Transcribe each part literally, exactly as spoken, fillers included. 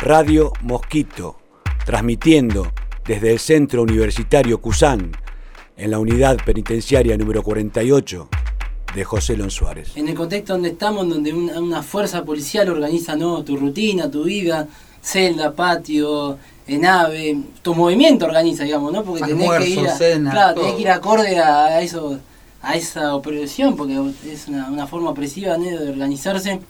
Radio Mosquito, transmitiendo desde el Centro Universitario Cusán, en la unidad penitenciaria número cuarenta y ocho de José Lon Suárez. En el contexto donde estamos, donde una, una fuerza policial organiza no tu rutina, tu vida, celda, patio, nave, tu movimiento organiza, digamos, ¿no? Porque tenés, almuerzo, que ir a, cena, claro, tenés que ir acorde a eso, a esa opresión, porque es una, una forma opresiva, ¿no?, de organizarse.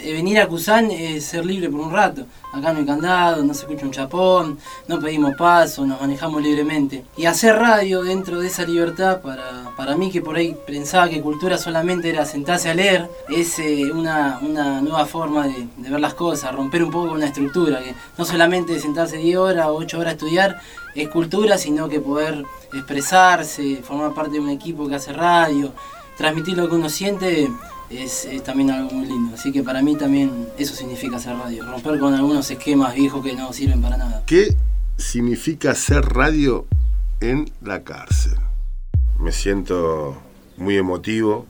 Eh, venir a Cusán es ser libre por un rato. Acá no hay candado, no se escucha un chapón, no pedimos paso, nos manejamos libremente. Y hacer radio dentro de esa libertad, para, para mí, que por ahí pensaba que cultura solamente era sentarse a leer, es eh, una, una nueva forma de, de ver las cosas, romper un poco una estructura, que no solamente sentarse diez horas o ocho horas a estudiar es cultura, sino que poder expresarse, formar parte de un equipo que hace radio, transmitir lo que uno siente. Es, es también algo muy lindo, así que para mí también eso significa hacer radio, romper con algunos esquemas viejos que no sirven para nada. ¿Qué significa hacer radio en la cárcel? Me siento muy emotivo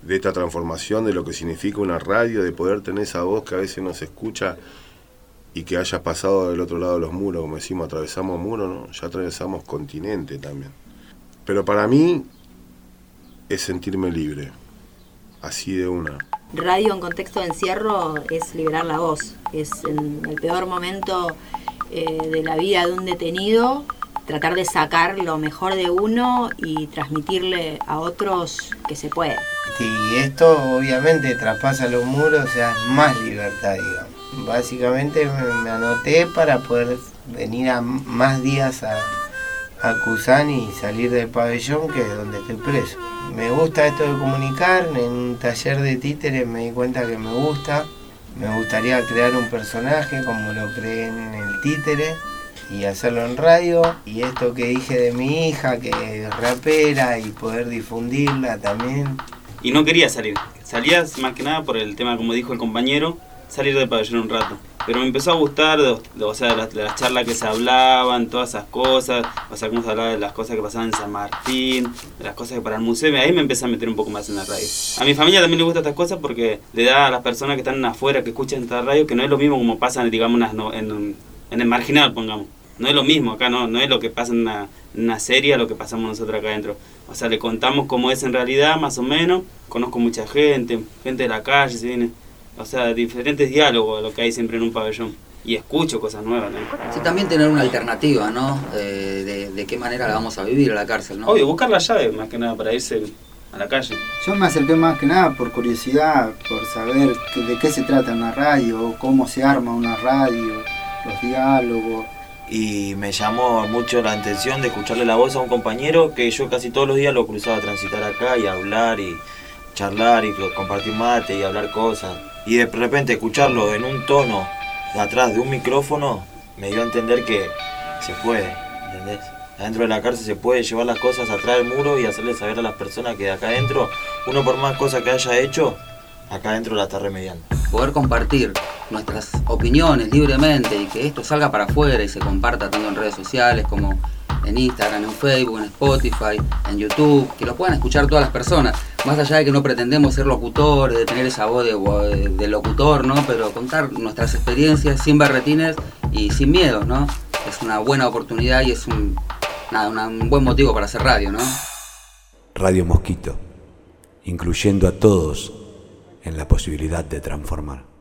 de esta transformación, de lo que significa una radio, de poder tener esa voz que a veces no se escucha y que hayas pasado del otro lado de los muros, como decimos, atravesamos muros, ¿no? Ya atravesamos continente también. Pero para mí es sentirme libre. Así de una. Radio en contexto de encierro es liberar la voz. Es en el peor momento eh, de la vida de un detenido, tratar de sacar lo mejor de uno y transmitirle a otros que se puede. Y esto obviamente traspasa los muros, o sea, es más libertad, digamos. Básicamente me anoté para poder venir a más días a... a Cusán y salir del pabellón, que es donde estoy preso. Me gusta esto de comunicar, en un taller de títeres me di cuenta que me gusta, me gustaría crear un personaje como lo creen en el títere y hacerlo en radio, y esto que dije de mi hija, que es rapera, y poder difundirla también. Y no quería salir, salías más que nada por el tema, como dijo el compañero, salir del pabellón un rato. Pero me empezó a gustar, o sea, las, las charlas que se hablaban, todas esas cosas, o sea, cómo se hablaba de las cosas que pasaban en San Martín, de las cosas que para el museo, ahí me empecé a meter un poco más en la radio. A mi familia también le gustan estas cosas porque le da a las personas que están afuera, que escuchan esta radio, que no es lo mismo como pasan, digamos, en, en el marginal, pongamos. No es lo mismo acá, no, no es lo que pasa en una, en una serie, lo que pasamos nosotros acá adentro. O sea, le contamos cómo es en realidad, más o menos. Conozco mucha gente, gente de la calle, se viene... O sea, diferentes diálogos a lo que hay siempre en un pabellón. Y escucho cosas nuevas, ¿no? Sí, también tener una alternativa, ¿no? Eh, de, de qué manera la vamos a vivir a la cárcel, ¿no? Obvio, buscar la llave más que nada para irse a la calle. Yo me acerqué más que nada por curiosidad, por saber que, de qué se trata una radio, cómo se arma una radio, los diálogos. Y me llamó mucho la atención de escucharle la voz a un compañero que yo casi todos los días lo cruzaba a transitar acá y a hablar y charlar y compartir mate y hablar cosas. Y de repente escucharlo en un tono de atrás de un micrófono me dio a entender que se puede, ¿entendés? Adentro de la cárcel se puede llevar las cosas atrás del muro y hacerle saber a las personas que de acá adentro, uno por más cosas que haya hecho, acá adentro la está remediando. Poder compartir nuestras opiniones libremente y que esto salga para afuera y se comparta tanto en redes sociales como en Instagram, en Facebook, en Spotify, en YouTube, que lo puedan escuchar todas las personas, más allá de que no pretendemos ser locutores, de tener esa voz de, de, de locutor, ¿no? Pero contar nuestras experiencias sin barretines y sin miedos, ¿no? Es una buena oportunidad y es un, nada, una, un buen motivo para hacer radio, ¿no? Radio Mosquito, incluyendo a todos en la posibilidad de transformar.